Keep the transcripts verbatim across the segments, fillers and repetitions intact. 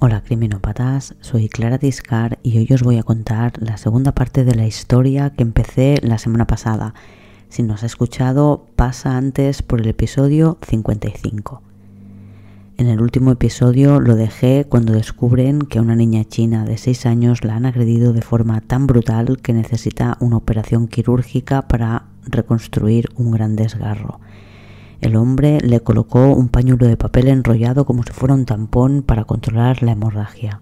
Hola criminópatas, soy Clara Discar y hoy os voy a contar la segunda parte de la historia que empecé la semana pasada. Si no has escuchado, pasa antes por el episodio cincuenta y cinco. En el último episodio lo dejé cuando descubren que a una niña china de seis años la han agredido de forma tan brutal que necesita una operación quirúrgica para reconstruir un gran desgarro. El hombre le colocó un pañuelo de papel enrollado como si fuera un tampón para controlar la hemorragia.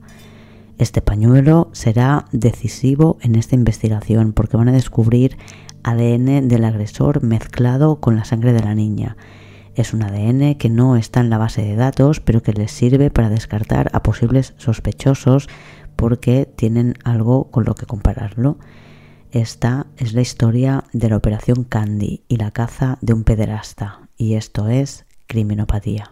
Este pañuelo será decisivo en esta investigación porque van a descubrir A D N del agresor mezclado con la sangre de la niña. Es un A D N que no está en la base de datos, pero que les sirve para descartar a posibles sospechosos porque tienen algo con lo que compararlo. Esta es la historia de la Operación Candy y la caza de un pederasta. Y esto es Criminopatía.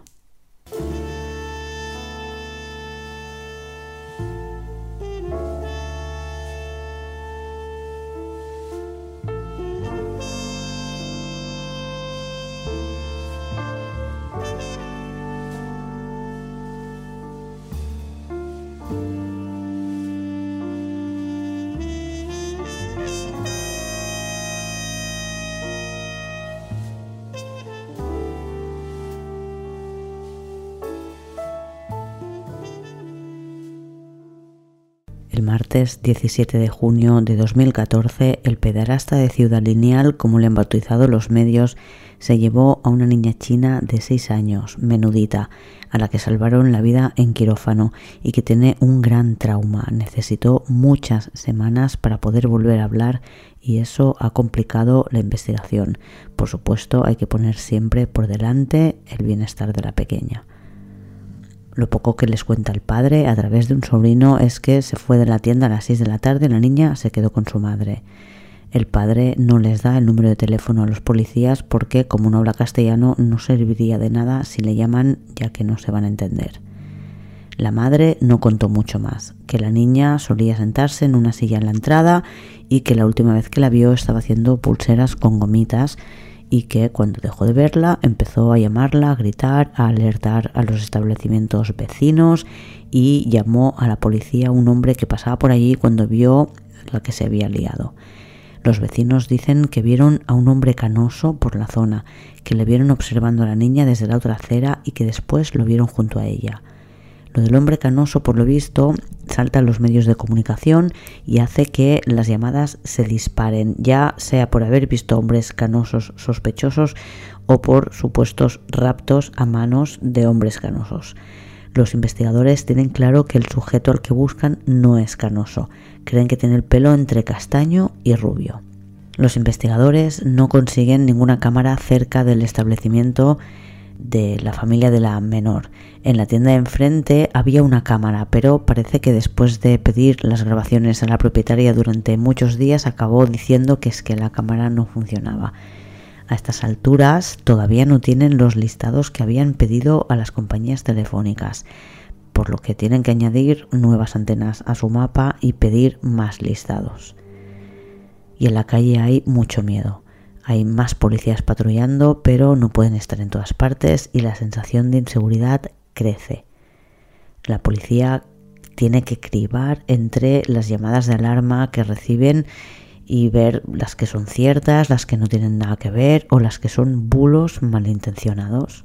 El martes diecisiete de junio de dos mil catorce, el pederasta de Ciudad Lineal, como le han bautizado los medios, se llevó a una niña china de seis años, menudita, a la que salvaron la vida en quirófano y que tiene un gran trauma. Necesitó muchas semanas para poder volver a hablar y eso ha complicado la investigación. Por supuesto, hay que poner siempre por delante el bienestar de la pequeña. Lo poco que les cuenta el padre a través de un sobrino es que se fue de la tienda a las seis de la tarde y la niña se quedó con su madre. El padre no les da el número de teléfono a los policías porque, como no habla castellano, no serviría de nada si le llaman, ya que no se van a entender. La madre no contó mucho más, que la niña solía sentarse en una silla en la entrada y que la última vez que la vio estaba haciendo pulseras con gomitas, y que cuando dejó de verla empezó a llamarla, a gritar, a alertar a los establecimientos vecinos y llamó a la policía un hombre que pasaba por allí cuando vio la que se había liado. Los vecinos dicen que vieron a un hombre canoso por la zona, que le vieron observando a la niña desde la otra acera y que después lo vieron junto a ella. Lo del hombre canoso, por lo visto, salta a los medios de comunicación y hace que las llamadas se disparen, ya sea por haber visto hombres canosos sospechosos o por supuestos raptos a manos de hombres canosos. Los investigadores tienen claro que el sujeto al que buscan no es canoso. Creen que tiene el pelo entre castaño y rubio. Los investigadores no consiguen ninguna cámara cerca del establecimiento de la familia de la menor. En la tienda de enfrente había una cámara, pero parece que después de pedir las grabaciones a la propietaria durante muchos días acabó diciendo que es que la cámara no funcionaba. A estas alturas todavía no tienen los listados que habían pedido a las compañías telefónicas, por lo que tienen que añadir nuevas antenas a su mapa y pedir más listados. Y en la calle hay mucho miedo. Hay más policías patrullando, pero no pueden estar en todas partes y la sensación de inseguridad crece. La policía tiene que cribar entre las llamadas de alarma que reciben y ver las que son ciertas, las que no tienen nada que ver o las que son bulos malintencionados.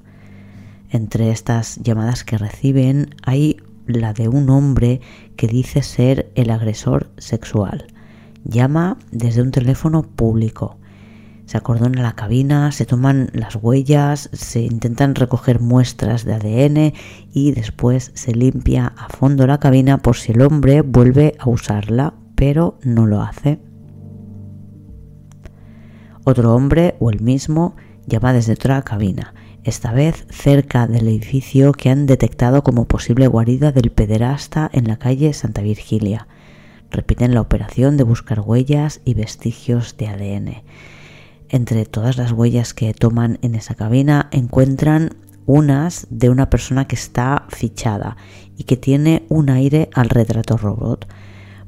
Entre estas llamadas que reciben hay la de un hombre que dice ser el agresor sexual. Llama desde un teléfono público. Se acordona la cabina, se toman las huellas, se intentan recoger muestras de A D N y después se limpia a fondo la cabina por si el hombre vuelve a usarla, pero no lo hace. Otro hombre, o el mismo, llama desde otra cabina, esta vez cerca del edificio que han detectado como posible guarida del pederasta en la calle Santa Virgilia. Repiten la operación de buscar huellas y vestigios de A D N. Entre todas las huellas que toman en esa cabina encuentran unas de una persona que está fichada y que tiene un aire al retrato robot.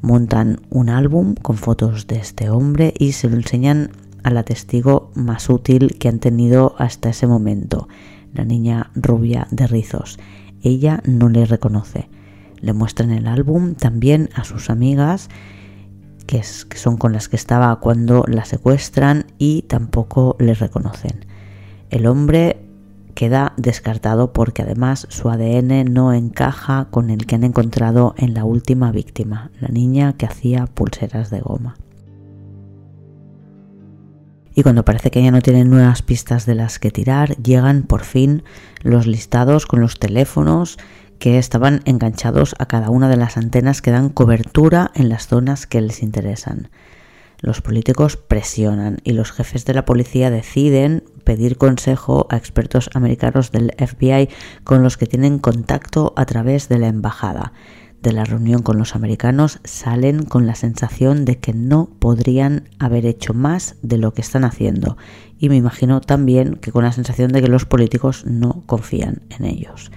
Montan un álbum con fotos de este hombre y se lo enseñan a la testigo más útil que han tenido hasta ese momento, la niña rubia de rizos. Ella no le reconoce. le muestren el álbum, también a sus amigas, que, es, que son con las que estaba cuando la secuestran, y tampoco les reconocen. El hombre queda descartado porque además su A D N no encaja con el que han encontrado en la última víctima, la niña que hacía pulseras de goma. Y cuando parece que ya no tienen nuevas pistas de las que tirar, llegan por fin los listados con los teléfonos que estaban enganchados a cada una de las antenas que dan cobertura en las zonas que les interesan. Los políticos presionan y los jefes de la policía deciden pedir consejo a expertos americanos del F B I con los que tienen contacto a través de la embajada. De la reunión con los americanos salen con la sensación de que no podrían haber hecho más de lo que están haciendo, y me imagino también que con la sensación de que los políticos no confían en ellos.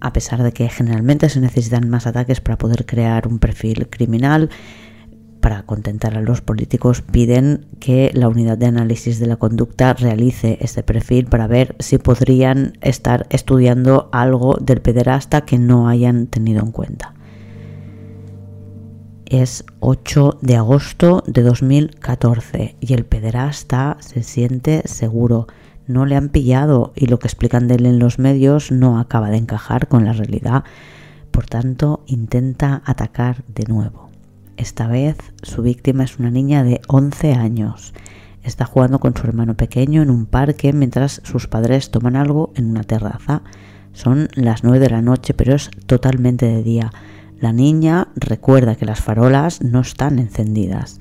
A pesar de que generalmente se necesitan más ataques para poder crear un perfil criminal, para contentar a los políticos piden que la unidad de análisis de la conducta realice este perfil para ver si podrían estar estudiando algo del pederasta que no hayan tenido en cuenta. Es ocho de agosto de dos mil catorce y el pederasta se siente seguro. No le han pillado y lo que explican de él en los medios no acaba de encajar con la realidad. Por tanto, intenta atacar de nuevo. Esta vez su víctima es una niña de once años. Está jugando con su hermano pequeño en un parque mientras sus padres toman algo en una terraza. Son las nueve de la noche, pero es totalmente de día. La niña recuerda que las farolas no están encendidas.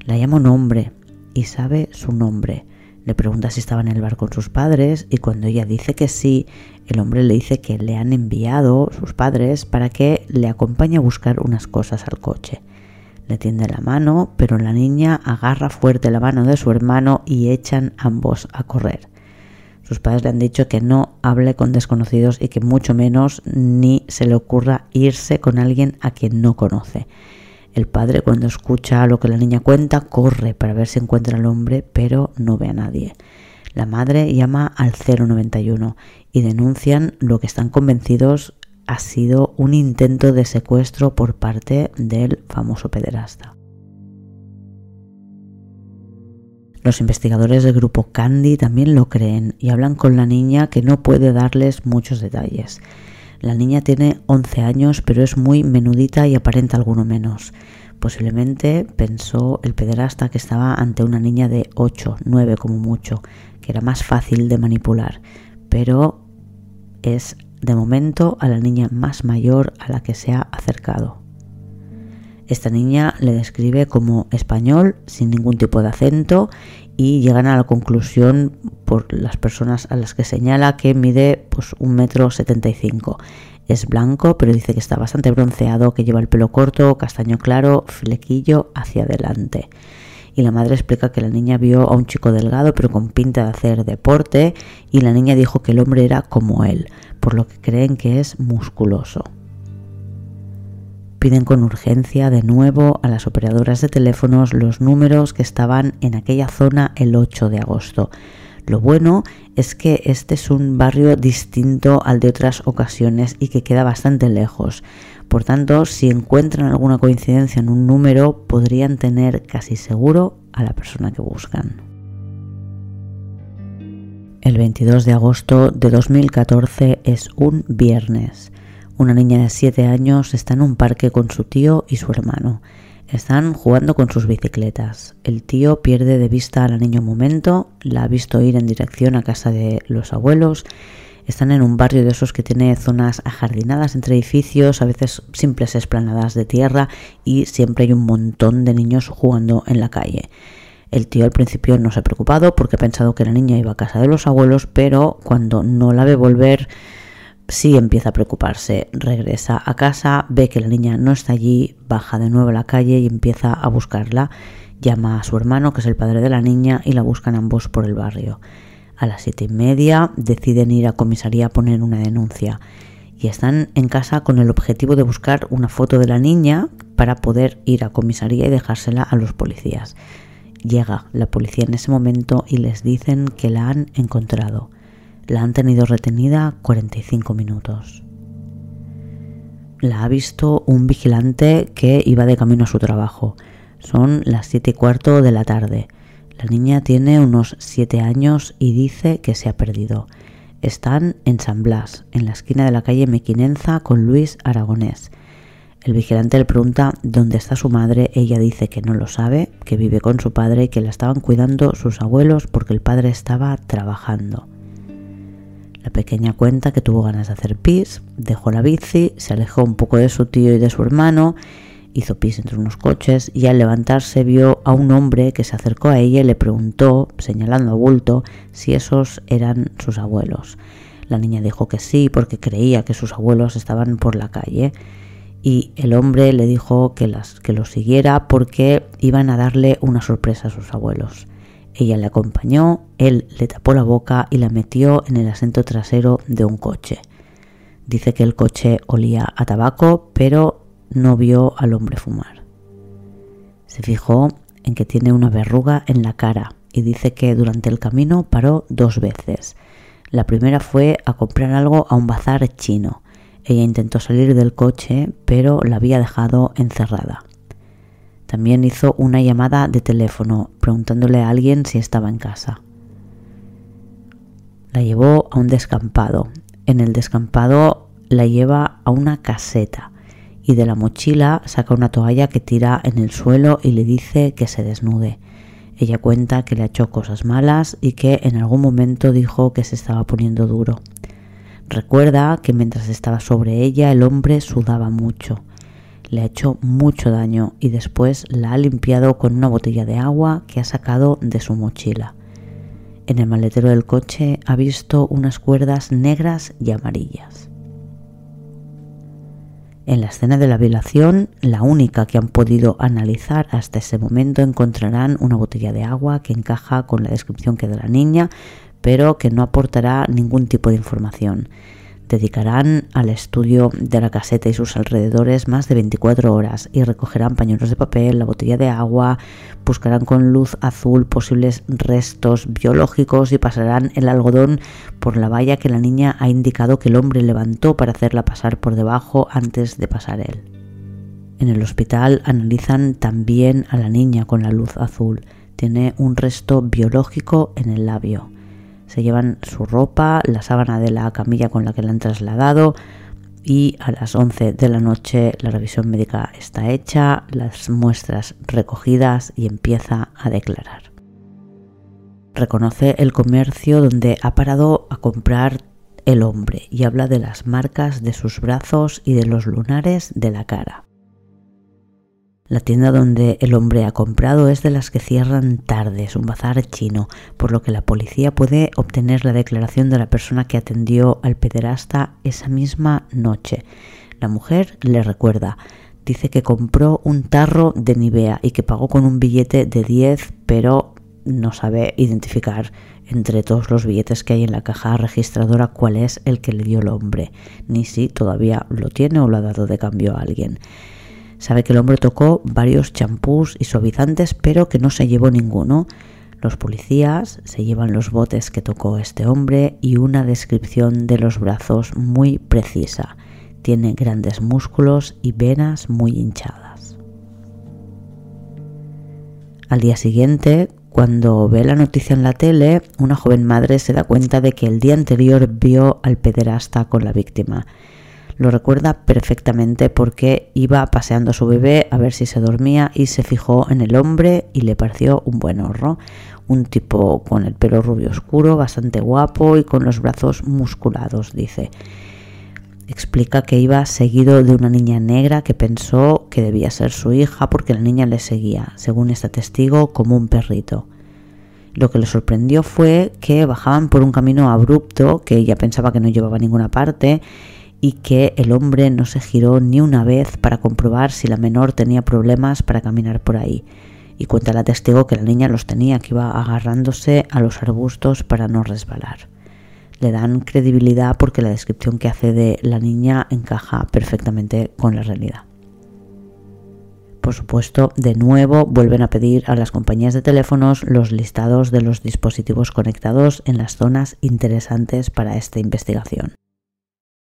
La llama un hombre y sabe su nombre. Le pregunta si estaba en el bar con sus padres y cuando ella dice que sí, el hombre le dice que le han enviado sus padres para que le acompañe a buscar unas cosas al coche. Le tiende la mano, pero la niña agarra fuerte la mano de su hermano y echan ambos a correr. Sus padres le han dicho que no hable con desconocidos y que mucho menos ni se le ocurra irse con alguien a quien no conoce. El padre, cuando escucha lo que la niña cuenta, corre para ver si encuentra al hombre, pero no ve a nadie. La madre llama al cero nueve uno y denuncian lo que están convencidos ha sido un intento de secuestro por parte del famoso pederasta. Los investigadores del grupo Candy también lo creen y hablan con la niña, que no puede darles muchos detalles. La niña tiene once años, pero es muy menudita y aparenta alguno menos. Posiblemente pensó el pederasta que estaba ante una niña de ocho, nueve como mucho, que era más fácil de manipular, pero es de momento a la niña más mayor a la que se ha acercado. Esta niña le describe como español, sin ningún tipo de acento, y llegan a la conclusión por las personas a las que señala que mide pues un metro setenta y cinco. Es blanco, pero dice que está bastante bronceado, que lleva el pelo corto, castaño claro, flequillo hacia adelante. Y la madre explica que la niña vio a un chico delgado pero con pinta de hacer deporte, y la niña dijo que el hombre era como él, por lo que creen que es musculoso. Piden con urgencia de nuevo a las operadoras de teléfonos los números que estaban en aquella zona el ocho de agosto. Lo bueno es que este es un barrio distinto al de otras ocasiones y que queda bastante lejos. Por tanto, si encuentran alguna coincidencia en un número, podrían tener casi seguro a la persona que buscan. El veintidós de agosto de dos mil catorce es un viernes. Una niña de siete años está en un parque con su tío y su hermano. Están jugando con sus bicicletas. El tío pierde de vista a la niña un momento, la ha visto ir en dirección a casa de los abuelos. Están en un barrio de esos que tiene zonas ajardinadas entre edificios, a veces simples explanadas de tierra, y siempre hay un montón de niños jugando en la calle. El tío al principio no se ha preocupado porque ha pensado que la niña iba a casa de los abuelos, pero cuando no la ve volver, sí empieza a preocuparse. Regresa a casa, ve que la niña no está allí, baja de nuevo a la calle y empieza a buscarla. Llama a su hermano, que es el padre de la niña, y la buscan ambos por el barrio. A las siete y media deciden ir a comisaría a poner una denuncia y están en casa con el objetivo de buscar una foto de la niña para poder ir a comisaría y dejársela a los policías. Llega la policía en ese momento y les dicen que la han encontrado. La han tenido retenida cuarenta y cinco minutos. la ha visto un vigilante que iba de camino a su trabajo. Son las siete y cuarto de la tarde. La niña tiene unos siete años y dice que se ha perdido. Están en San Blas, en la esquina de la calle Mequinenza con Luis Aragonés. El vigilante le pregunta dónde está su madre. Ella dice que no lo sabe, que vive con su padre y que la estaban cuidando sus abuelos porque el padre estaba trabajando. La pequeña cuenta que tuvo ganas de hacer pis, dejó la bici, se alejó un poco de su tío y de su hermano, hizo pis entre unos coches y al levantarse vio a un hombre que se acercó a ella y le preguntó, señalando a bulto, si esos eran sus abuelos. La niña dijo que sí porque creía que sus abuelos estaban por la calle y el hombre le dijo que, las, que los siguiera porque iban a darle una sorpresa a sus abuelos. Ella le acompañó, él le tapó la boca y la metió en el asiento trasero de un coche. Dice que el coche olía a tabaco, pero no vio al hombre fumar. Se fijó en que tiene una verruga en la cara y dice que durante el camino paró dos veces. La primera fue a comprar algo a un bazar chino. Ella intentó salir del coche, pero la había dejado encerrada. También hizo una llamada de teléfono, preguntándole a alguien si estaba en casa. La llevó a un descampado. En el descampado la lleva a una caseta y de la mochila saca una toalla que tira en el suelo y le dice que se desnude. Ella cuenta que le ha hecho cosas malas y que en algún momento dijo que se estaba poniendo duro. Recuerda que mientras estaba sobre ella el hombre sudaba mucho. Le ha hecho mucho daño y después la ha limpiado con una botella de agua que ha sacado de su mochila. En el maletero del coche ha visto unas cuerdas negras y amarillas. En la escena de la violación, la única que han podido analizar hasta ese momento, encontrarán una botella de agua que encaja con la descripción que da la niña, pero que no aportará ningún tipo de información. Dedicarán al estudio de la caseta y sus alrededores más de veinticuatro horas y recogerán pañuelos de papel, la botella de agua, buscarán con luz azul posibles restos biológicos y pasarán el algodón por la valla que la niña ha indicado que el hombre levantó para hacerla pasar por debajo antes de pasar él. En el hospital analizan también a la niña con la luz azul. Tiene un resto biológico en el labio. Se llevan su ropa, la sábana de la camilla con la que la han trasladado y a las once de la noche la revisión médica está hecha, las muestras recogidas y empieza a declarar. Reconoce el comercio donde ha parado a comprar el hombre y habla de las marcas de sus brazos y de los lunares de la cara. La tienda donde el hombre ha comprado es de las que cierran tarde, es un bazar chino, por lo que la policía puede obtener la declaración de la persona que atendió al pederasta esa misma noche. La mujer le recuerda, dice que compró un tarro de Nivea y que pagó con un billete de diez, pero no sabe identificar entre todos los billetes que hay en la caja registradora cuál es el que le dio el hombre, ni si todavía lo tiene o lo ha dado de cambio a alguien. Sabe que el hombre tocó varios champús y suavizantes, pero que no se llevó ninguno. Los policías se llevan los botes que tocó este hombre y una descripción de los brazos muy precisa. Tiene grandes músculos y venas muy hinchadas. Al día siguiente, cuando ve la noticia en la tele, una joven madre se da cuenta de que el día anterior vio al pederasta con la víctima. Lo recuerda perfectamente porque iba paseando a su bebé a ver si se dormía y se fijó en el hombre y le pareció un buen horro. Un tipo con el pelo rubio oscuro, bastante guapo y con los brazos musculados, dice. Explica que iba seguido de una niña negra que pensó que debía ser su hija porque la niña le seguía, según este testigo, como un perrito. Lo que le sorprendió fue que bajaban por un camino abrupto que ella pensaba que no llevaba a ninguna parte y que el hombre no se giró ni una vez para comprobar si la menor tenía problemas para caminar por ahí. Y cuenta la testigo que la niña los tenía, que iba agarrándose a los arbustos para no resbalar. Le dan credibilidad porque la descripción que hace de la niña encaja perfectamente con la realidad. Por supuesto, de nuevo vuelven a pedir a las compañías de teléfonos los listados de los dispositivos conectados en las zonas interesantes para esta investigación.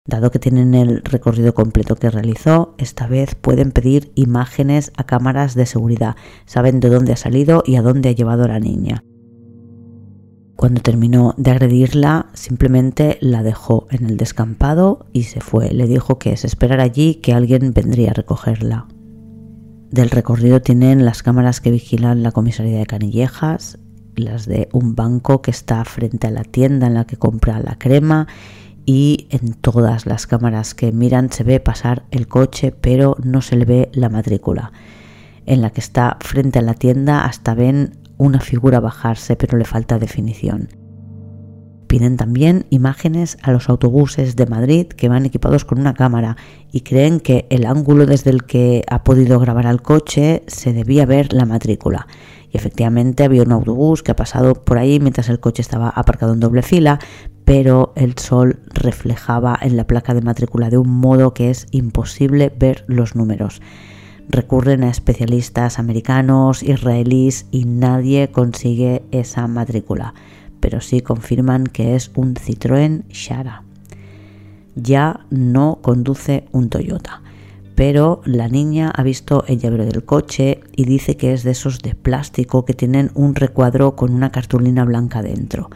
Dado que tienen el recorrido completo que realizó, esta vez pueden pedir imágenes a cámaras de seguridad. Saben de dónde ha salido y a dónde ha llevado a la niña. Cuando terminó de agredirla, simplemente la dejó en el descampado y se fue. Le dijo que se esperara allí, que alguien vendría a recogerla. Del recorrido tienen las cámaras que vigilan la comisaría de Canillejas, las de un banco que está frente a la tienda en la que compra la crema. Y en todas las cámaras que miran se ve pasar el coche, pero no se le ve la matrícula. En la que está frente a la tienda hasta ven una figura bajarse, pero le falta definición. Piden también imágenes a los autobuses de Madrid que van equipados con una cámara y creen que el ángulo desde el que ha podido grabar al coche se debía ver la matrícula. Y efectivamente había un autobús que ha pasado por ahí mientras el coche estaba aparcado en doble fila, pero el sol reflejaba en la placa de matrícula de un modo que es imposible ver los números. Recurren a especialistas americanos, israelíes y nadie consigue esa matrícula, pero sí confirman que es un Citroën Xsara. Ya no conduce un Toyota, pero la niña ha visto el llavero del coche y dice que es de esos de plástico que tienen un recuadro con una cartulina blanca dentro.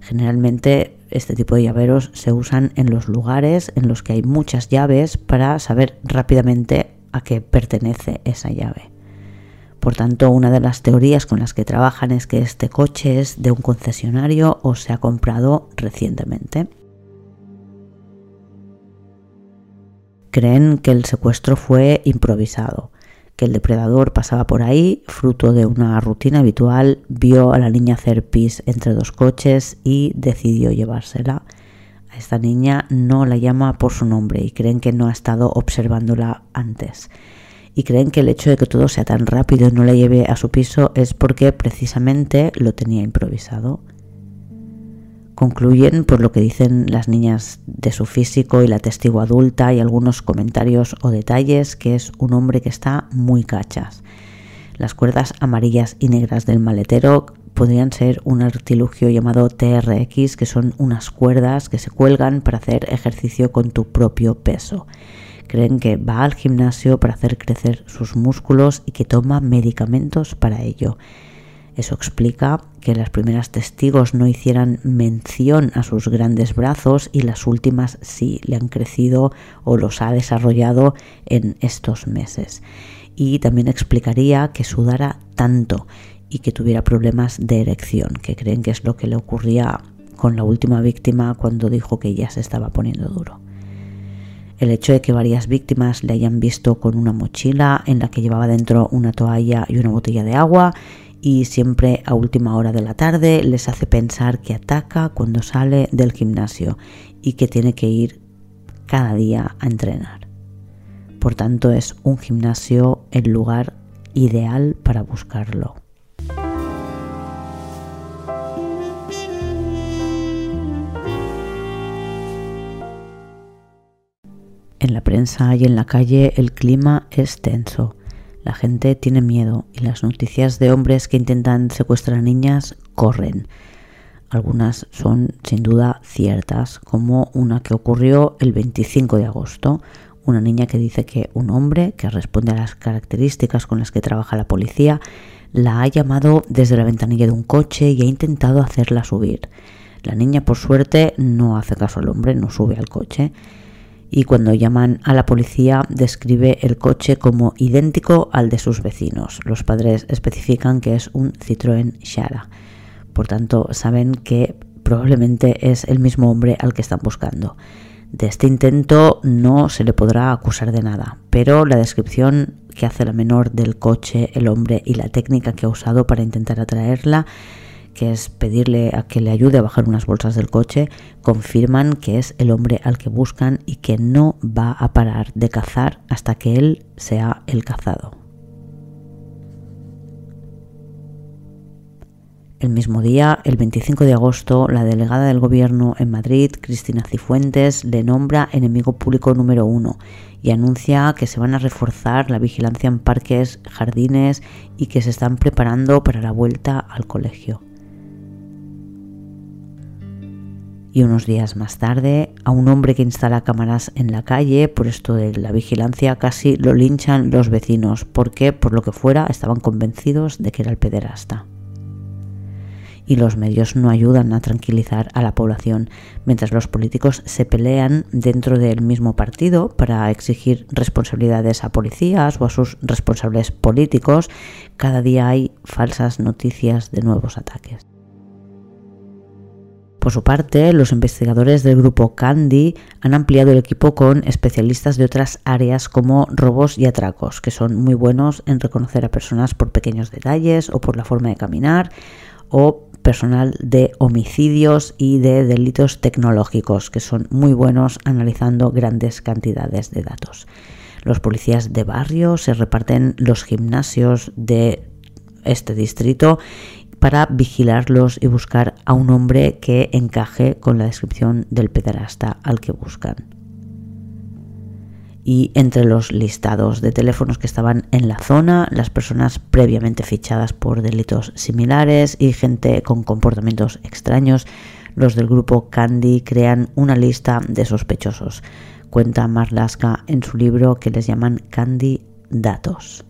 Generalmente este tipo de llaveros se usan en los lugares en los que hay muchas llaves para saber rápidamente a qué pertenece esa llave. Por tanto, una de las teorías con las que trabajan es que este coche es de un concesionario o se ha comprado recientemente. Creen que el secuestro fue improvisado, que el depredador pasaba por ahí, fruto de una rutina habitual, vio a la niña hacer pis entre dos coches y decidió llevársela. A esta niña no la llama por su nombre y creen que no ha estado observándola antes. Y creen que el hecho de que todo sea tan rápido y no la lleve a su piso es porque precisamente lo tenía improvisado. Concluyen por lo que dicen las niñas de su físico y la testigo adulta y algunos comentarios o detalles que es un hombre que está muy cachas. Las cuerdas amarillas y negras del maletero podrían ser un artilugio llamado T R X, que son unas cuerdas que se cuelgan para hacer ejercicio con tu propio peso. Creen que va al gimnasio para hacer crecer sus músculos y que toma medicamentos para ello. Eso explica que las primeras testigos no hicieran mención a sus grandes brazos y las últimas sí le han crecido o los ha desarrollado en estos meses. Y también explicaría que sudara tanto y que tuviera problemas de erección, que creen que es lo que le ocurría con la última víctima cuando dijo que ya se estaba poniendo duro. El hecho de que varias víctimas le hayan visto con una mochila en la que llevaba dentro una toalla y una botella de agua y siempre a última hora de la tarde les hace pensar que ataca cuando sale del gimnasio y que tiene que ir cada día a entrenar. Por tanto, es un gimnasio el lugar ideal para buscarlo. En la prensa y en la calle el clima es tenso. La gente tiene miedo y las noticias de hombres que intentan secuestrar a niñas corren. Algunas son sin duda ciertas, como una que ocurrió el veinticinco de agosto. Una niña que dice que un hombre, que responde a las características con las que trabaja la policía, la ha llamado desde la ventanilla de un coche y ha intentado hacerla subir. La niña, por suerte, no hace caso al hombre, no sube al coche. Y cuando llaman a la policía describe el coche como idéntico al de sus vecinos. Los padres especifican que es un Citroën Xsara. Por tanto, saben que probablemente es el mismo hombre al que están buscando. De este intento no se le podrá acusar de nada, pero la descripción que hace la menor del coche, el hombre y la técnica que ha usado para intentar atraerla, que es pedirle a que le ayude a bajar unas bolsas del coche, confirman que es el hombre al que buscan y que no va a parar de cazar hasta que él sea el cazado. El mismo día, el veinticinco de agosto, la delegada del gobierno en Madrid, Cristina Cifuentes, le nombra enemigo público número uno y anuncia que se van a reforzar la vigilancia en parques, jardines y que se están preparando para la vuelta al colegio. y unos días más tarde a un hombre que instala cámaras en la calle. Por esto de la vigilancia casi lo linchan los vecinos porque, por lo que fuera, estaban convencidos de que era el pederasta. Y los medios no ayudan a tranquilizar a la población, mientras los políticos se pelean dentro del mismo partido para exigir responsabilidades a policías o a sus responsables políticos. Cada día hay falsas noticias de nuevos ataques. Por su parte, los investigadores del grupo Candy han ampliado el equipo con especialistas de otras áreas como robos y atracos, que son muy buenos en reconocer a personas por pequeños detalles o por la forma de caminar, o personal de homicidios y de delitos tecnológicos, que son muy buenos analizando grandes cantidades de datos. Los policías de barrio se reparten los gimnasios de este distrito para vigilarlos y buscar a un hombre que encaje con la descripción del pederasta al que buscan. Y entre los listados de teléfonos que estaban en la zona, las personas previamente fichadas por delitos similares y gente con comportamientos extraños, los del grupo Candy crean una lista de sospechosos. Cuenta Marlaska en su libro que les llaman Candy Datos.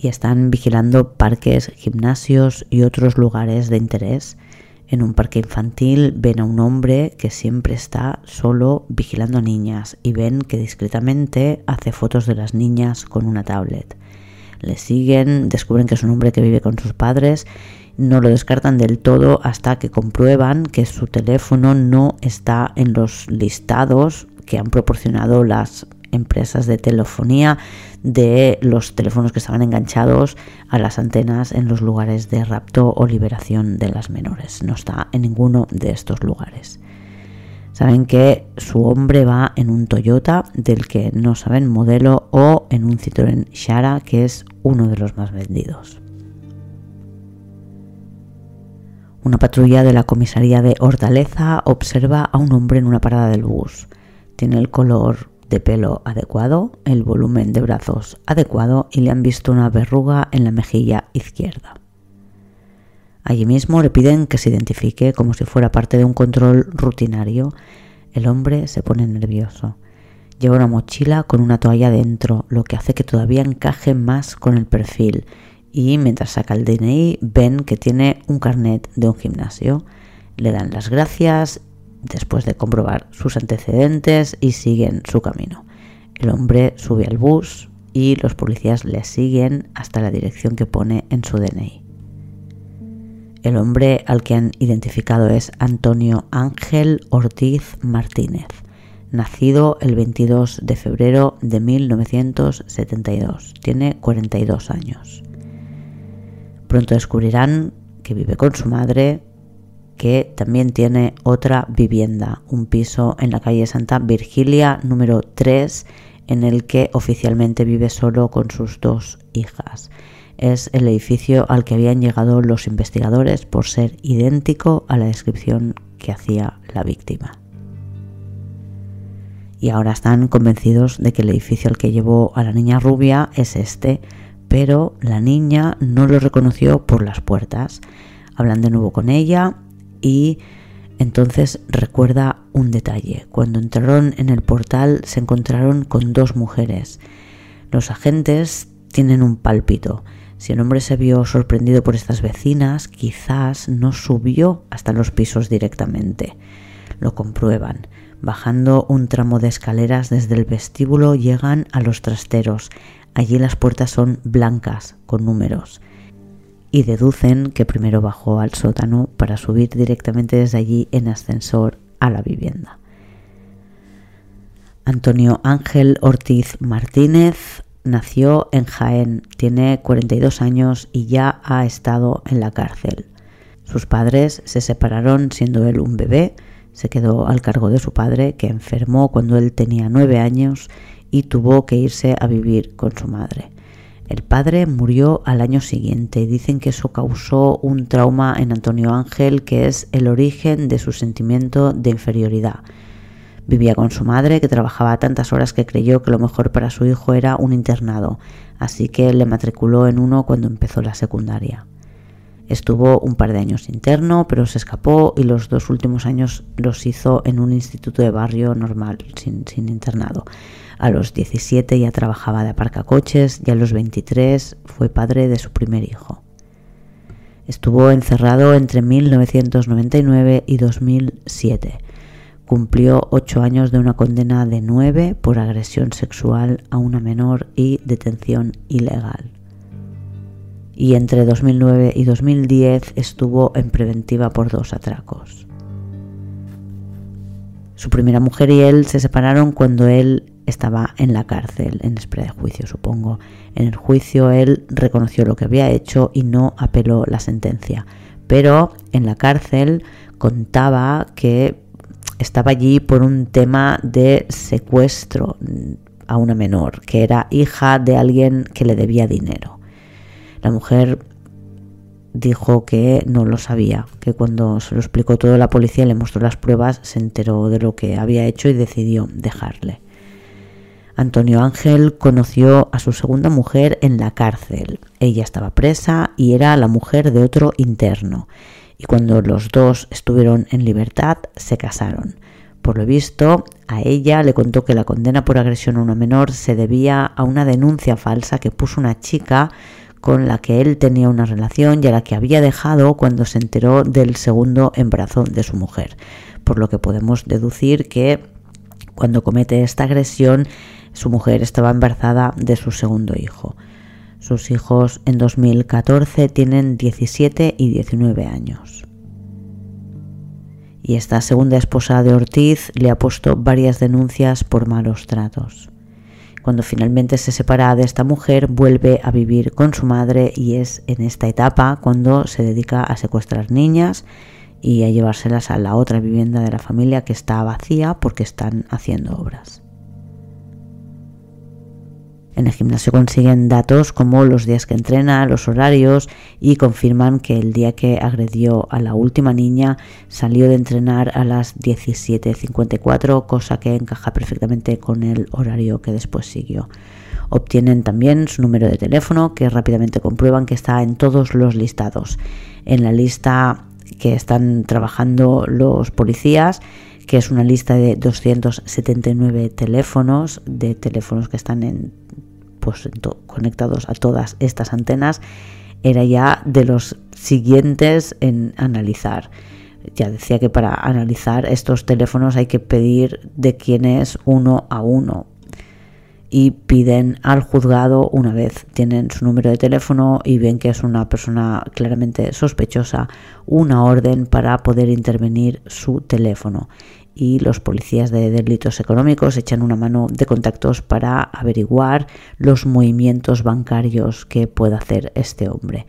Y están vigilando parques, gimnasios y otros lugares de interés. En un parque infantil ven a un hombre que siempre está solo vigilando a niñas y ven que discretamente hace fotos de las niñas con una tablet. Le siguen, descubren que es un hombre que vive con sus padres, no lo descartan del todo hasta que comprueban que su teléfono no está en los listados que han proporcionado las empresas de telefonía de los teléfonos que estaban enganchados a las antenas en los lugares de rapto o liberación de las menores. No está en ninguno de estos lugares. Saben que su hombre va en un Toyota del que no saben modelo o en un Citroën Xsara, que es uno de los más vendidos. Una patrulla de la comisaría de Hortaleza observa a un hombre en una parada del bus. Tiene el color de pelo adecuado, el volumen de brazos adecuado y le han visto una verruga en la mejilla izquierda. Allí mismo le piden que se identifique como si fuera parte de un control rutinario. El hombre se pone nervioso. Lleva una mochila con una toalla dentro, lo que hace que todavía encaje más con el perfil, y mientras saca el D N I ven que tiene un carnet de un gimnasio. Le dan las gracias después de comprobar sus antecedentes y siguen su camino. El hombre sube al bus y los policías le siguen hasta la dirección que pone en su D N I. El hombre al que han identificado es Antonio Ángel Ortiz Martínez, nacido el veintidós de febrero de mil novecientos setenta y dos. Tiene cuarenta y dos años. Pronto descubrirán que vive con su madre, que también tiene otra vivienda, un piso en la calle Santa Virgilia número tres, en el que oficialmente vive solo con sus dos hijas. Es el edificio al que habían llegado los investigadores por ser idéntico a la descripción que hacía la víctima. Y ahora están convencidos de que el edificio al que llevó a la niña rubia es este, pero la niña no lo reconoció por las puertas. Hablan de nuevo con ella y entonces recuerda un detalle. Cuando entraron en el portal se encontraron con dos mujeres. Los agentes tienen un pálpito. Si el hombre se vio sorprendido por estas vecinas, quizás no subió hasta los pisos directamente. Lo comprueban. Bajando un tramo de escaleras desde el vestíbulo llegan a los trasteros. Allí las puertas son blancas, con números. Y deducen que primero bajó al sótano para subir directamente desde allí en ascensor a la vivienda. Antonio Ángel Ortiz Martínez nació en Jaén, tiene cuarenta y dos años y ya ha estado en la cárcel. Sus padres se separaron siendo él un bebé, se quedó al cargo de su padre, que enfermó cuando él tenía nueve años y tuvo que irse a vivir con su madre. El padre murió al año siguiente y dicen que eso causó un trauma en Antonio Ángel, que es el origen de su sentimiento de inferioridad. Vivía con su madre, que trabajaba tantas horas que creyó que lo mejor para su hijo era un internado, así que le matriculó en uno cuando empezó la secundaria. Estuvo un par de años interno, pero se escapó y los dos últimos años los hizo en un instituto de barrio normal, sin, sin internado. A los diecisiete ya trabajaba de aparcacoches y a los veintitrés fue padre de su primer hijo. Estuvo encerrado entre mil novecientos noventa y nueve y dos mil siete. Cumplió ocho años de una condena de nueve por agresión sexual a una menor y detención ilegal. Y entre dos mil nueve y dos mil diez estuvo en preventiva por dos atracos. Su primera mujer y él se separaron cuando él estaba en la cárcel, en espera de juicio, supongo. En el juicio él reconoció lo que había hecho y no apeló la sentencia. Pero en la cárcel contaba que estaba allí por un tema de secuestro a una menor, que era hija de alguien que le debía dinero. La mujer dijo que no lo sabía, que cuando se lo explicó todo la policía y le mostró las pruebas, se enteró de lo que había hecho y decidió dejarle. Antonio Ángel conoció a su segunda mujer en la cárcel. Ella estaba presa y era la mujer de otro interno. Y cuando los dos estuvieron en libertad, se casaron. Por lo visto, a ella le contó que la condena por agresión a una menor se debía a una denuncia falsa que puso una chica con la que él tenía una relación y a la que había dejado cuando se enteró del segundo embarazo de su mujer, por lo que podemos deducir que cuando comete esta agresión su mujer estaba embarazada de su segundo hijo. Sus hijos en dos mil catorce tienen diecisiete y diecinueve años. Y esta segunda esposa de Ortiz le ha puesto varias denuncias por malos tratos. Cuando finalmente se separa de esta mujer, vuelve a vivir con su madre y es en esta etapa cuando se dedica a secuestrar niñas y a llevárselas a la otra vivienda de la familia que está vacía porque están haciendo obras. En el gimnasio consiguen datos como los días que entrena, los horarios y confirman que el día que agredió a la última niña salió de entrenar a las diecisiete cincuenta y cuatro, cosa que encaja perfectamente con el horario que después siguió. Obtienen también su número de teléfono, que rápidamente comprueban que está en todos los listados. En la lista que están trabajando los policías, que es una lista de doscientos setenta y nueve teléfonos, de teléfonos que están en... Pues, to- conectados a todas estas antenas, era ya de los siguientes en analizar. Ya decía que para analizar estos teléfonos hay que pedir de quién es uno a uno y piden al juzgado una vez tienen su número de teléfono y ven que es una persona claramente sospechosa, una orden para poder intervenir su teléfono. Y los policías de delitos económicos echan una mano de contactos para averiguar los movimientos bancarios que pueda hacer este hombre.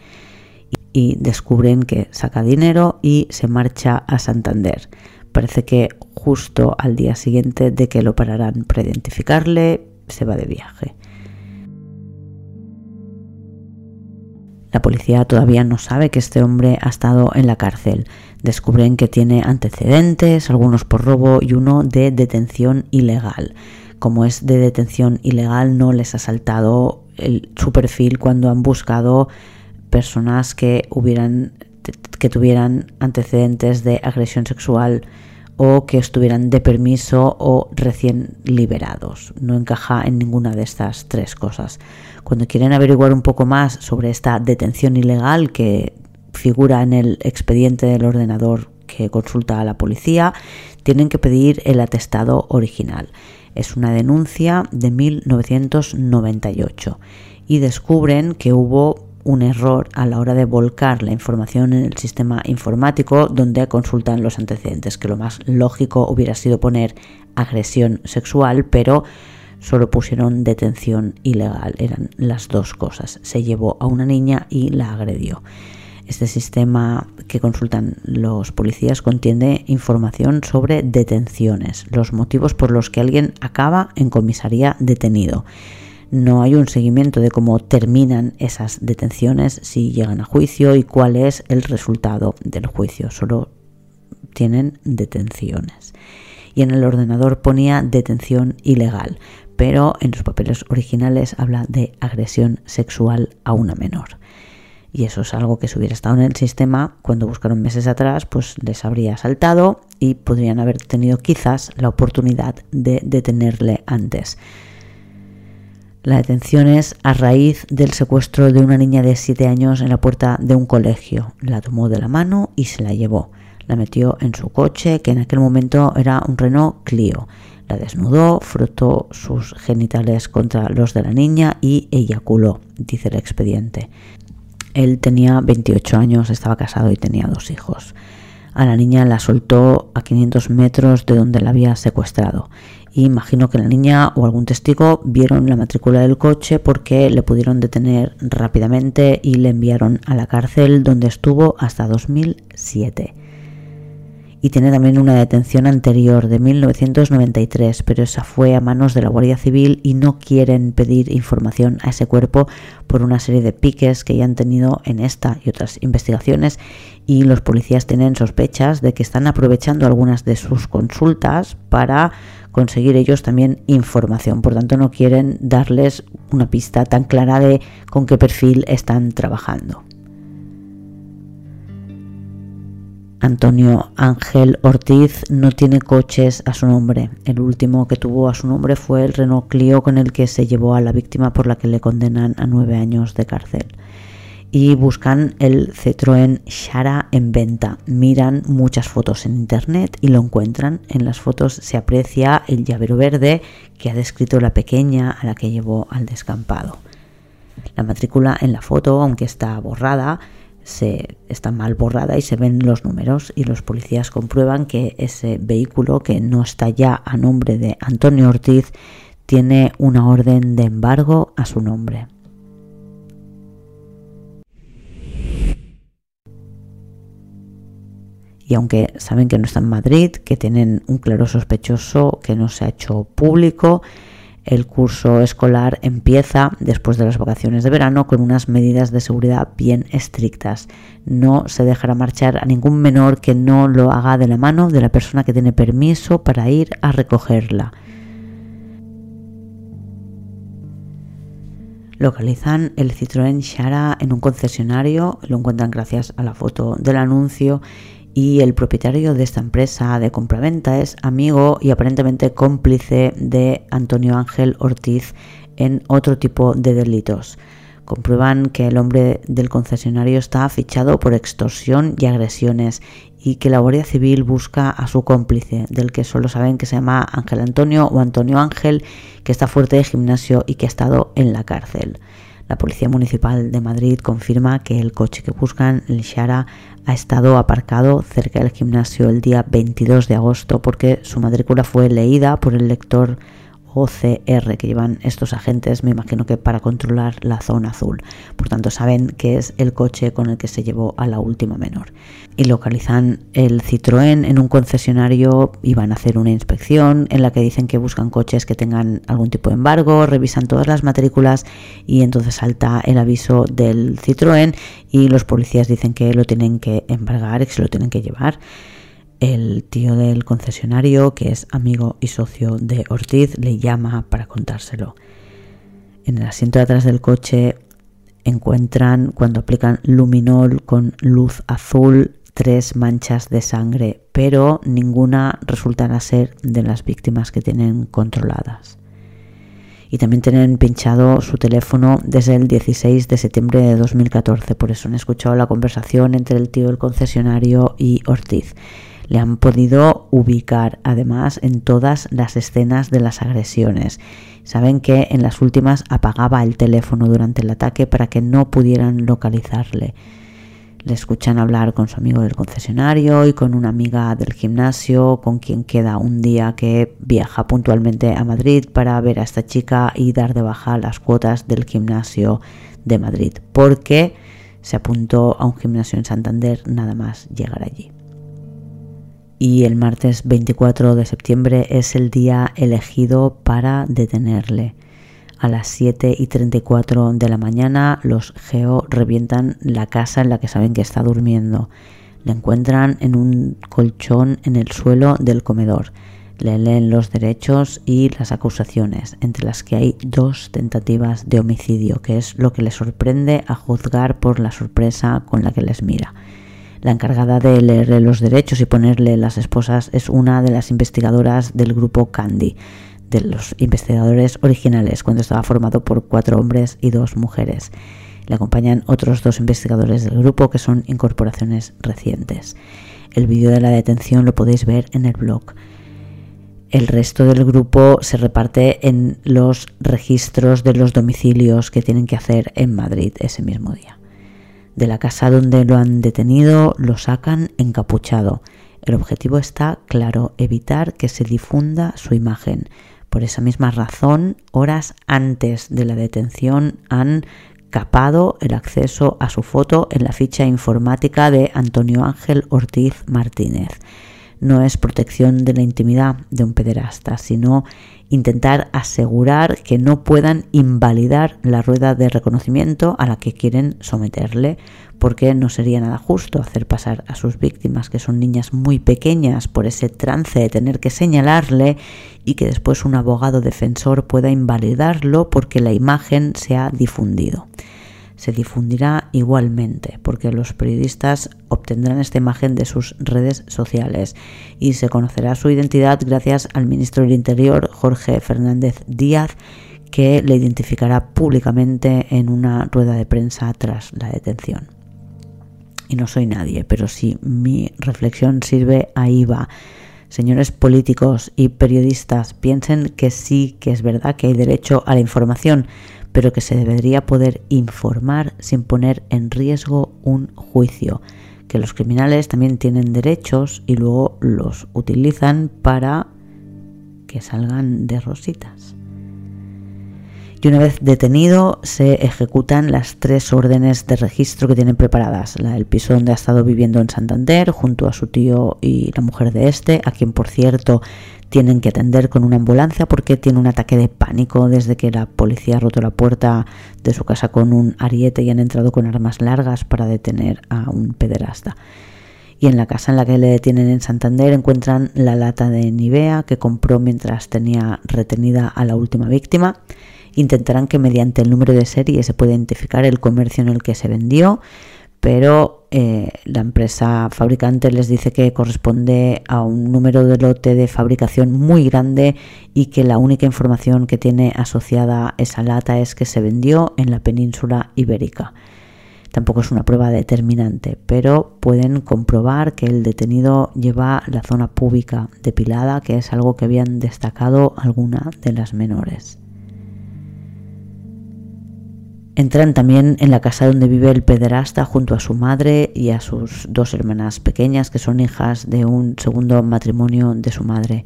Y descubren que saca dinero y se marcha a Santander. Parece que justo al día siguiente de que lo pararán para identificarle, se va de viaje. La policía todavía no sabe que este hombre ha estado en la cárcel. Descubren que tiene antecedentes, algunos por robo y uno de detención ilegal. Como es de detención ilegal, no les ha saltado el, su perfil cuando han buscado personas que, hubieran, que tuvieran antecedentes de agresión sexual o que estuvieran de permiso o recién liberados. No encaja en ninguna de estas tres cosas. Cuando quieren averiguar un poco más sobre esta detención ilegal que figura en el expediente del ordenador que consulta a la policía, tienen que pedir el atestado original. Es una denuncia de mil novecientos noventa y ocho y descubren que hubo un error a la hora de volcar la información en el sistema informático donde consultan los antecedentes, que lo más lógico hubiera sido poner agresión sexual, pero solo pusieron detención ilegal. Eran las dos cosas. Se llevó a una niña y la agredió. Este sistema que consultan los policías contiene información sobre detenciones, los motivos por los que alguien acaba en comisaría detenido. No hay un seguimiento de cómo terminan esas detenciones, si llegan a juicio y cuál es el resultado del juicio. Solo tienen detenciones. Y en el ordenador ponía detención ilegal, pero en los papeles originales habla de agresión sexual a una menor. y eso es algo que si hubiera estado en el sistema cuando buscaron meses atrás, pues les habría saltado y podrían haber tenido quizás la oportunidad de detenerle antes. La detención es a raíz del secuestro de una niña de siete años en la puerta de un colegio. La tomó de la mano y se la llevó. La metió en su coche, que en aquel momento era un Renault Clio. La desnudó, frotó sus genitales contra los de la niña y eyaculó, dice el expediente. Él tenía veintiocho años, estaba casado y tenía dos hijos. A la niña la soltó a quinientos metros de donde la había secuestrado. Imagino que la niña o algún testigo vieron la matrícula del coche porque le pudieron detener rápidamente y le enviaron a la cárcel, donde estuvo hasta dos mil siete. Y tiene también una detención anterior de mil novecientos noventa y tres, pero esa fue a manos de la Guardia Civil y no quieren pedir información a ese cuerpo por una serie de piques que ya han tenido en esta y otras investigaciones, y los policías tienen sospechas de que están aprovechando algunas de sus consultas para conseguir ellos también información. Por tanto, no quieren darles una pista tan clara de con qué perfil están trabajando. Antonio Ángel Ortiz no tiene coches a su nombre. El último que tuvo a su nombre fue el Renault Clio, con el que se llevó a la víctima, por la que le condenan a nueve años de cárcel. Y buscan el Citroën Xsara en venta. Miran muchas fotos en internet y lo encuentran. En las fotos se aprecia el llavero verde que ha descrito la pequeña a la que llevó al descampado. La matrícula en la foto, aunque está borrada, Se, está mal borrada y se ven los números, y los policías comprueban que ese vehículo, que no está ya a nombre de Antonio Ortiz, tiene una orden de embargo a su nombre. Y aunque saben que no está en Madrid, que tienen un claro sospechoso que no se ha hecho público, el curso escolar empieza después de las vacaciones de verano con unas medidas de seguridad bien estrictas. No se dejará marchar a ningún menor que no lo haga de la mano de la persona que tiene permiso para ir a recogerla. Localizan el Citroën Xsara en un concesionario, lo encuentran gracias a la foto del anuncio, y el propietario de esta empresa de compraventa es amigo y aparentemente cómplice de Antonio Ángel Ortiz en otro tipo de delitos. Comprueban que el hombre del concesionario está fichado por extorsión y agresiones, y que la Guardia Civil busca a su cómplice, del que solo saben que se llama Ángel Antonio o Antonio Ángel, que está fuerte de gimnasio y que ha estado en la cárcel. La Policía Municipal de Madrid confirma que el coche que buscan, el Xsara, ha estado aparcado cerca del gimnasio el día veintidós de agosto, porque su matrícula fue leída por el lector O C R que llevan estos agentes, me imagino que para controlar la zona azul. Por tanto, saben que es el coche con el que se llevó a la última menor. Y localizan el Citroën en un concesionario y van a hacer una inspección en la que dicen que buscan coches que tengan algún tipo de embargo, revisan todas las matrículas y entonces salta el aviso del Citroën y los policías dicen que lo tienen que embargar y que se lo tienen que llevar. El tío del concesionario, que es amigo y socio de Ortiz, le llama para contárselo. En el asiento de atrás del coche encuentran, cuando aplican luminol con luz azul, tres manchas de sangre, pero ninguna resultará ser de las víctimas que tienen controladas. Y también tienen pinchado su teléfono desde el dieciséis de septiembre de dos mil catorce, por eso han escuchado la conversación entre el tío del concesionario y Ortiz. Le han podido ubicar además en todas las escenas de las agresiones. Saben que en las últimas apagaba el teléfono durante el ataque para que no pudieran localizarle. Le escuchan hablar con su amigo del concesionario y con una amiga del gimnasio, con quien queda un día que viaja puntualmente a Madrid para ver a esta chica y dar de baja las cuotas del gimnasio de Madrid, porque se apuntó a un gimnasio en Santander nada más llegar allí. Y el martes veinticuatro de septiembre es el día elegido para detenerle. A las siete y treinta y cuatro de la mañana los Geo revientan la casa en la que saben que está durmiendo. Le encuentran en un colchón en el suelo del comedor. le leen los derechos y las acusaciones, entre las que hay dos tentativas de homicidio, que es lo que le sorprende a juzgar por la sorpresa con la que les mira. La encargada de leerle los derechos y ponerle las esposas es una de las investigadoras del grupo Candy, de los investigadores originales, cuando estaba formado por cuatro hombres y dos mujeres. Le acompañan otros dos investigadores del grupo que son incorporaciones recientes. El vídeo de la detención lo podéis ver en el blog. El resto del grupo se reparte en los registros de los domicilios que tienen que hacer en Madrid ese mismo día. De la casa donde lo han detenido lo sacan encapuchado. El objetivo está claro: evitar que se difunda su imagen. Por esa misma razón, horas antes de la detención han capado el acceso a su foto en la ficha informática de Antonio Ángel Ortiz Martínez. No es protección de la intimidad de un pederasta, sino intentar asegurar que no puedan invalidar la rueda de reconocimiento a la que quieren someterle, porque no sería nada justo hacer pasar a sus víctimas, que son niñas muy pequeñas, por ese trance de tener que señalarle y que después un abogado defensor pueda invalidarlo porque la imagen se ha difundido. Se difundirá igualmente porque los periodistas obtendrán esta imagen de sus redes sociales y se conocerá su identidad gracias al ministro del Interior, Jorge Fernández Díaz, que le identificará públicamente en una rueda de prensa tras la detención. Y no soy nadie, pero si mi reflexión sirve, ahí va. Señores políticos y periodistas, piensen que sí, que es verdad que hay derecho a la información, pero que se debería poder informar sin poner en riesgo un juicio, que los criminales también tienen derechos y luego los utilizan para que salgan de rositas. Y una vez detenido, se ejecutan las tres órdenes de registro que tienen preparadas: la del piso donde ha estado viviendo en Santander, junto a su tío y la mujer de este, a quien, por cierto, tienen que atender con una ambulancia porque tiene un ataque de pánico desde que la policía ha roto la puerta de su casa con un ariete y han entrado con armas largas para detener a un pederasta. Y en la casa en la que le detienen en Santander encuentran la lata de Nivea que compró mientras tenía retenida a la última víctima. Intentarán que mediante el número de serie se pueda identificar el comercio en el que se vendió, pero eh, la empresa fabricante les dice que corresponde a un número de lote de fabricación muy grande y que la única información que tiene asociada esa lata es que se vendió en la península ibérica. Tampoco es una prueba determinante, pero pueden comprobar que el detenido lleva la zona púbica depilada, que es algo que habían destacado alguna de las menores. Entran también en la casa donde vive el pederasta junto a su madre y a sus dos hermanas pequeñas, que son hijas de un segundo matrimonio de su madre.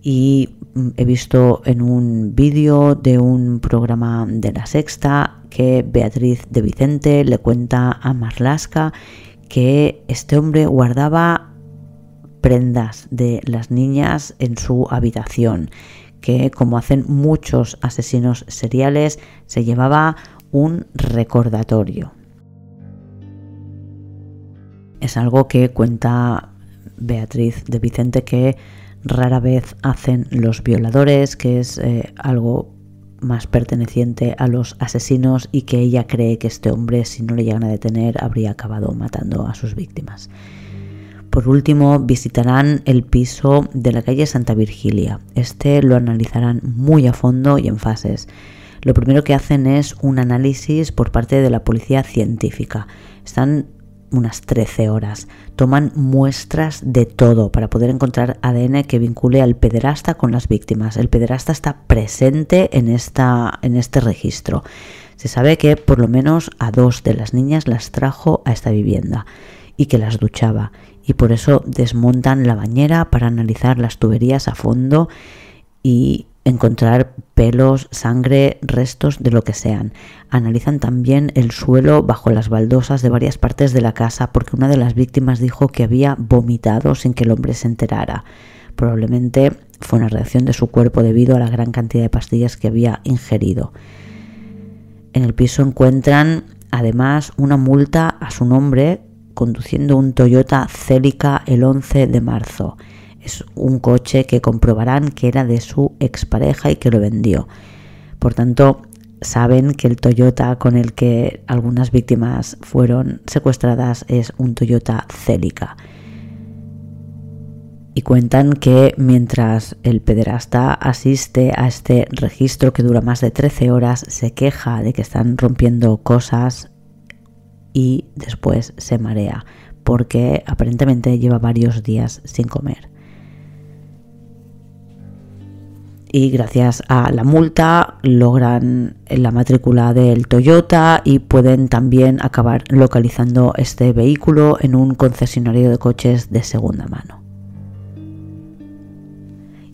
Y he visto en un vídeo de un programa de La Sexta que Beatriz de Vicente le cuenta a Marlaska que este hombre guardaba prendas de las niñas en su habitación, que, como hacen muchos asesinos seriales, se llevaba un recordatorio. Es algo que cuenta Beatriz de Vicente que rara vez hacen los violadores, que es eh, algo más perteneciente a los asesinos y que ella cree que este hombre, si no le llegan a detener, habría acabado matando a sus víctimas. Por último, visitarán el piso de la calle Santa Virgilia. Este lo analizarán muy a fondo y en fases. Lo primero que hacen es un análisis por parte de la policía científica. Están unas trece horas. Toman muestras de todo para poder encontrar A D N que vincule al pederasta con las víctimas. El pederasta está presente en, esta, en este registro. Se sabe que por lo menos a dos de las niñas las trajo a esta vivienda y que las duchaba, y por eso desmontan la bañera para analizar las tuberías a fondo y encontrar pelos, sangre, restos de lo que sean. Analizan también el suelo bajo las baldosas de varias partes de la casa porque una de las víctimas dijo que había vomitado sin que el hombre se enterara. Probablemente fue una reacción de su cuerpo debido a la gran cantidad de pastillas que había ingerido. En el piso encuentran además una multa a su nombre, conduciendo un Toyota Celica el once de marzo. Es un coche que comprobarán que era de su expareja y que lo vendió. Por tanto, saben que el Toyota con el que algunas víctimas fueron secuestradas es un Toyota Celica. Y cuentan que mientras el pederasta asiste a este registro que dura más de trece horas, se queja de que están rompiendo cosas y después se marea, porque aparentemente lleva varios días sin comer. Y gracias a la multa logran la matrícula del Toyota y pueden también acabar localizando este vehículo en un concesionario de coches de segunda mano.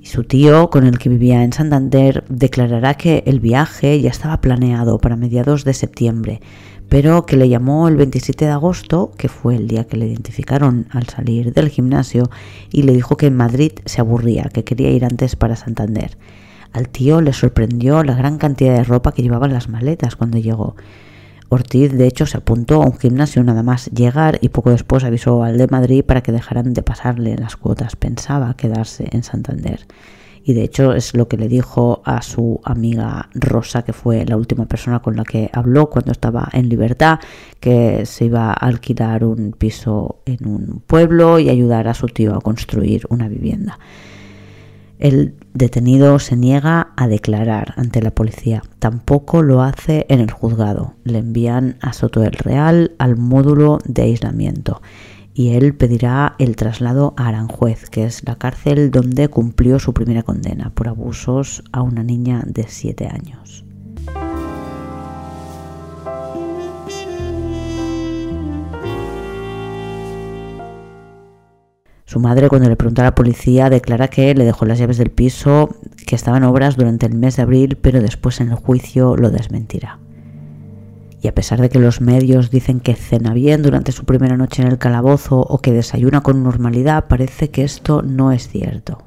Y su tío, con el que vivía en Santander, declarará que el viaje ya estaba planeado para mediados de septiembre, pero que le llamó el veintisiete de agosto, que fue el día que le identificaron al salir del gimnasio, y le dijo que en Madrid se aburría, que quería ir antes para Santander. Al tío le sorprendió la gran cantidad de ropa que llevaban las maletas cuando llegó. Ortiz, de hecho, se apuntó a un gimnasio nada más llegar y poco después avisó al de Madrid para que dejaran de pasarle las cuotas. Pensaba quedarse en Santander. Y de hecho es lo que le dijo a su amiga Rosa, que fue la última persona con la que habló cuando estaba en libertad, que se iba a alquilar un piso en un pueblo y ayudar a su tío a construir una vivienda. El detenido se niega a declarar ante la policía. Tampoco lo hace en el juzgado. Le envían a Soto del Real, al módulo de aislamiento. Y él pedirá el traslado a Aranjuez, que es la cárcel donde cumplió su primera condena por abusos a una niña de siete años. Su madre, cuando le preguntó a la policía, declara que le dejó las llaves del piso, que estaba en obras durante el mes de abril, pero después en el juicio lo desmentirá. Y a pesar de que los medios dicen que cena bien durante su primera noche en el calabozo o que desayuna con normalidad, parece que esto no es cierto.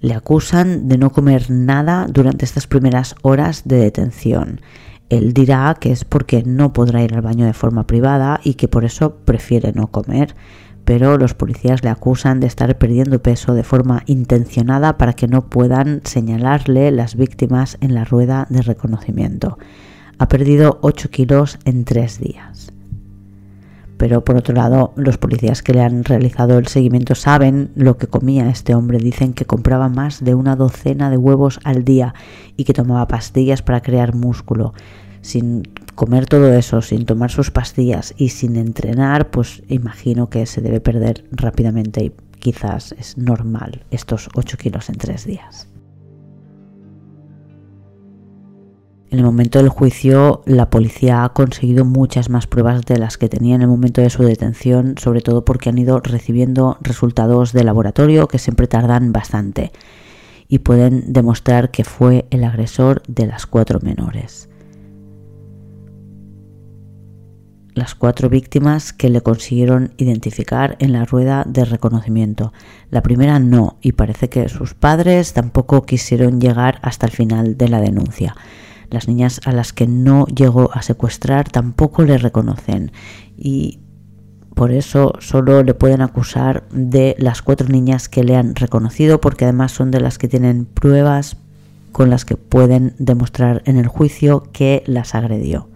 Le acusan de no comer nada durante estas primeras horas de detención. Él dirá que es porque no podrá ir al baño de forma privada y que por eso prefiere no comer, pero los policías le acusan de estar perdiendo peso de forma intencionada para que no puedan señalarle las víctimas en la rueda de reconocimiento. Ha perdido ocho kilos en tres días. Pero por otro lado, los policías que le han realizado el seguimiento saben lo que comía este hombre. Dicen que compraba más de una docena de huevos al día y que tomaba pastillas para crear músculo. Sin comer todo eso, sin tomar sus pastillas y sin entrenar, pues imagino que se debe perder rápidamente y quizás es normal estos ocho kilos en tres días. En el momento del juicio, la policía ha conseguido muchas más pruebas de las que tenía en el momento de su detención, sobre todo porque han ido recibiendo resultados de laboratorio que siempre tardan bastante y pueden demostrar que fue el agresor de las cuatro menores. Las cuatro víctimas que le consiguieron identificar en la rueda de reconocimiento. La primera no, y parece que sus padres tampoco quisieron llegar hasta el final de la denuncia. Las niñas a las que no llegó a secuestrar tampoco le reconocen y por eso solo le pueden acusar de las cuatro niñas que le han reconocido, porque además son de las que tienen pruebas con las que pueden demostrar en el juicio que las agredió.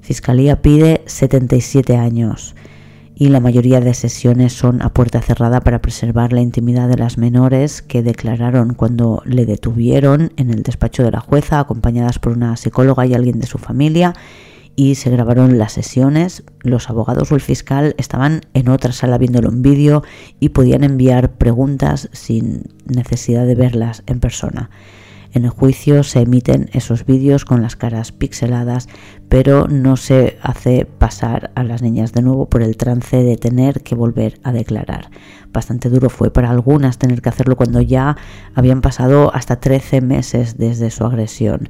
Fiscalía pide setenta y siete años y la mayoría de sesiones son a puerta cerrada para preservar la intimidad de las menores que declararon cuando le detuvieron en el despacho de la jueza, acompañadas por una psicóloga y alguien de su familia, y se grabaron las sesiones. Los abogados o el fiscal estaban en otra sala viéndolo en vídeo y podían enviar preguntas sin necesidad de verlas en persona. En el juicio se emiten esos vídeos con las caras pixeladas, pero no se hace pasar a las niñas de nuevo por el trance de tener que volver a declarar. Bastante duro fue para algunas tener que hacerlo cuando ya habían pasado hasta trece meses desde su agresión.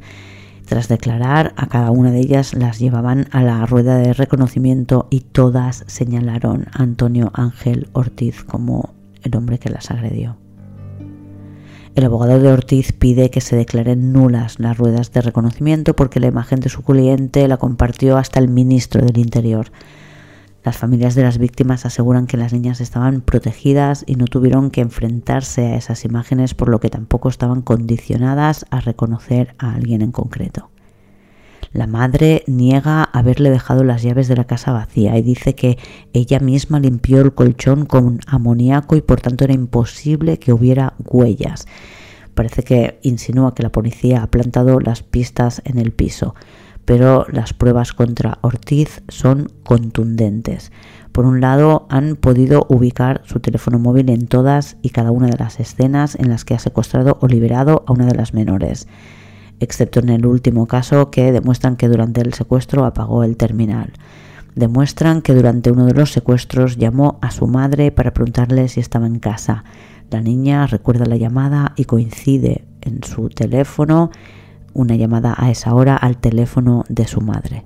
Tras declarar, a cada una de ellas las llevaban a la rueda de reconocimiento y todas señalaron a Antonio Ángel Ortiz como el hombre que las agredió. El abogado de Ortiz pide que se declaren nulas las ruedas de reconocimiento porque la imagen de su cliente la compartió hasta el ministro del Interior. Las familias de las víctimas aseguran que las niñas estaban protegidas y no tuvieron que enfrentarse a esas imágenes, por lo que tampoco estaban condicionadas a reconocer a alguien en concreto. La madre niega haberle dejado las llaves de la casa vacía y dice que ella misma limpió el colchón con amoníaco y por tanto era imposible que hubiera huellas. Parece que insinúa que la policía ha plantado las pistas en el piso, pero las pruebas contra Ortiz son contundentes. Por un lado, han podido ubicar su teléfono móvil en todas y cada una de las escenas en las que ha secuestrado o liberado a una de las menores, excepto en el último caso, que demuestran que durante el secuestro apagó el terminal. Demuestran que durante uno de los secuestros llamó a su madre para preguntarle si estaba en casa. La niña recuerda la llamada y coincide en su teléfono una llamada a esa hora al teléfono de su madre.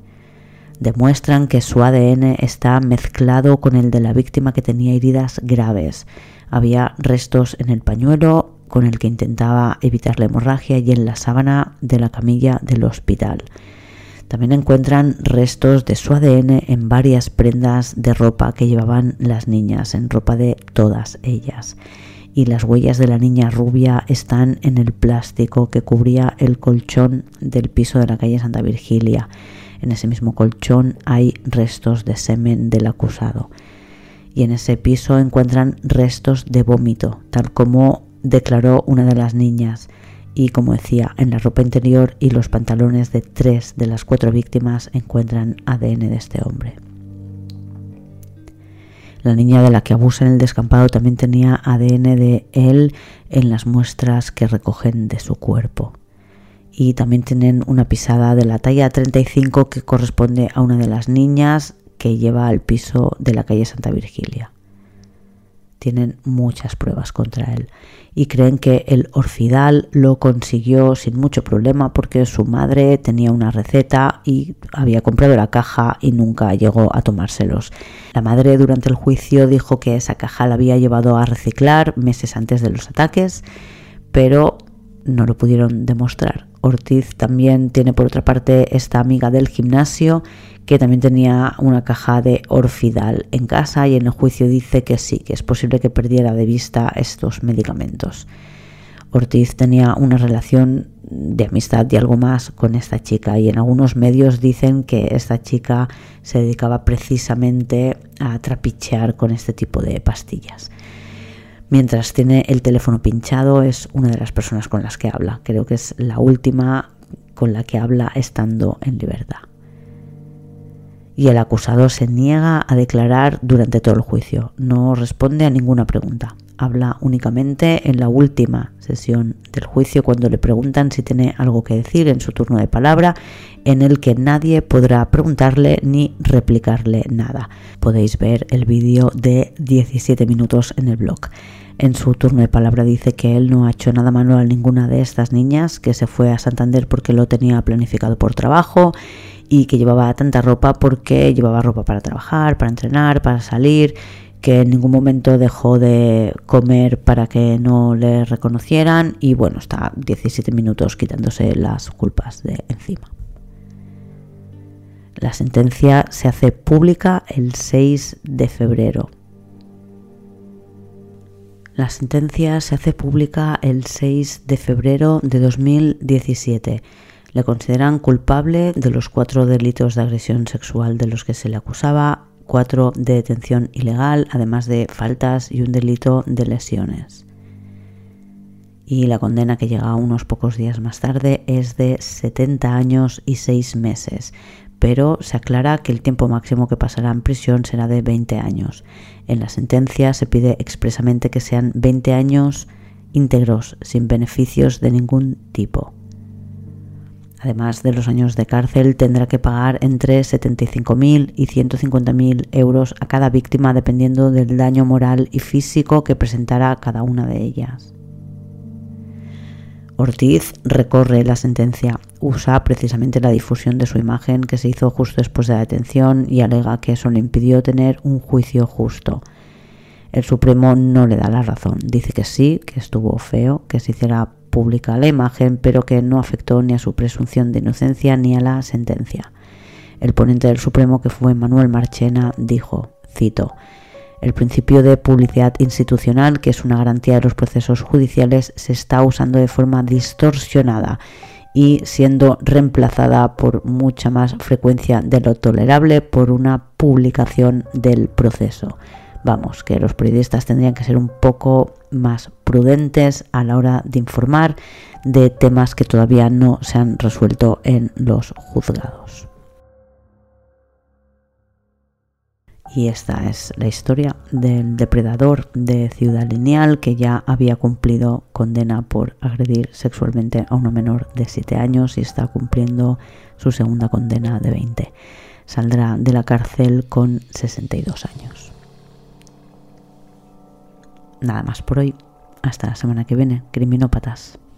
Demuestran que su A D N está mezclado con el de la víctima, que tenía heridas graves. Había restos en el pañuelo con el que intentaba evitar la hemorragia y en la sábana de la camilla del hospital. También encuentran restos de su A D N en varias prendas de ropa que llevaban las niñas, en ropa de todas ellas. Y las huellas de la niña rubia están en el plástico que cubría el colchón del piso de la calle Santa Virgilia. En ese mismo colchón hay restos de semen del acusado. Y en ese piso encuentran restos de vómito, tal como declaró una de las niñas. Y como decía, en la ropa interior y los pantalones de tres de las cuatro víctimas encuentran A D N de este hombre. La niña de la que abusa en el descampado también tenía A D N de él en las muestras que recogen de su cuerpo. Y también tienen una pisada de la talla treinta y cinco que corresponde a una de las niñas que lleva al piso de la calle Santa Virgilia. Tienen muchas pruebas contra él y creen que el Orfidal lo consiguió sin mucho problema porque su madre tenía una receta y había comprado la caja y nunca llegó a tomárselos. La madre durante el juicio dijo que esa caja la había llevado a reciclar meses antes de los ataques, pero no lo pudieron demostrar. Ortiz también tiene por otra parte esta amiga del gimnasio que también tenía una caja de Orfidal en casa y en el juicio dice que sí, que es posible que perdiera de vista estos medicamentos. Ortiz tenía una relación de amistad y algo más con esta chica y en algunos medios dicen que esta chica se dedicaba precisamente a trapichear con este tipo de pastillas. Mientras tiene el teléfono pinchado, es una de las personas con las que habla. Creo que es la última con la que habla estando en libertad. Y el acusado se niega a declarar durante todo el juicio. No responde a ninguna pregunta. Habla únicamente en la última sesión del juicio, cuando le preguntan si tiene algo que decir en su turno de palabra, en el que nadie podrá preguntarle ni replicarle nada. Podéis ver el vídeo de diecisiete minutos en el blog. En su turno de palabra dice que él no ha hecho nada malo a ninguna de estas niñas, que se fue a Santander porque lo tenía planificado por trabajo y que llevaba tanta ropa porque llevaba ropa para trabajar, para entrenar, para salir, que en ningún momento dejó de comer para que no le reconocieran y bueno, está diecisiete minutos quitándose las culpas de encima. La sentencia se hace pública el seis de febrero. La sentencia se hace pública el seis de febrero de dos mil diecisiete. Le consideran culpable de los cuatro delitos de agresión sexual de los que se le acusaba, cuatro de detención ilegal, además de faltas y un delito de lesiones. Y la condena, que llega unos pocos días más tarde, es de setenta años y seis meses, pero se aclara que el tiempo máximo que pasará en prisión será de veinte años. En la sentencia se pide expresamente que sean veinte años íntegros, sin beneficios de ningún tipo. Además de los años de cárcel, tendrá que pagar entre setenta y cinco mil y ciento cincuenta mil euros a cada víctima, dependiendo del daño moral y físico que presentará cada una de ellas. Ortiz recorre la sentencia, usa precisamente la difusión de su imagen que se hizo justo después de la detención y alega que eso le impidió tener un juicio justo. El Supremo no le da la razón, dice que sí, que estuvo feo, que se hiciera pública la imagen, pero que no afectó ni a su presunción de inocencia ni a la sentencia. el ponente del Supremo, que fue Manuel Marchena, dijo, cito, «El principio de publicidad institucional, que es una garantía de los procesos judiciales, se está usando de forma distorsionada y siendo reemplazada por mucha más frecuencia de lo tolerable por una publicación del proceso». Vamos, que los periodistas tendrían que ser un poco más prudentes a la hora de informar de temas que todavía no se han resuelto en los juzgados. Y esta es la historia del depredador de Ciudad Lineal, que ya había cumplido condena por agredir sexualmente a una menor de siete años y está cumpliendo su segunda condena de veinte. Saldrá de la cárcel con sesenta y dos años. Nada más por hoy. Hasta la semana que viene, criminópatas.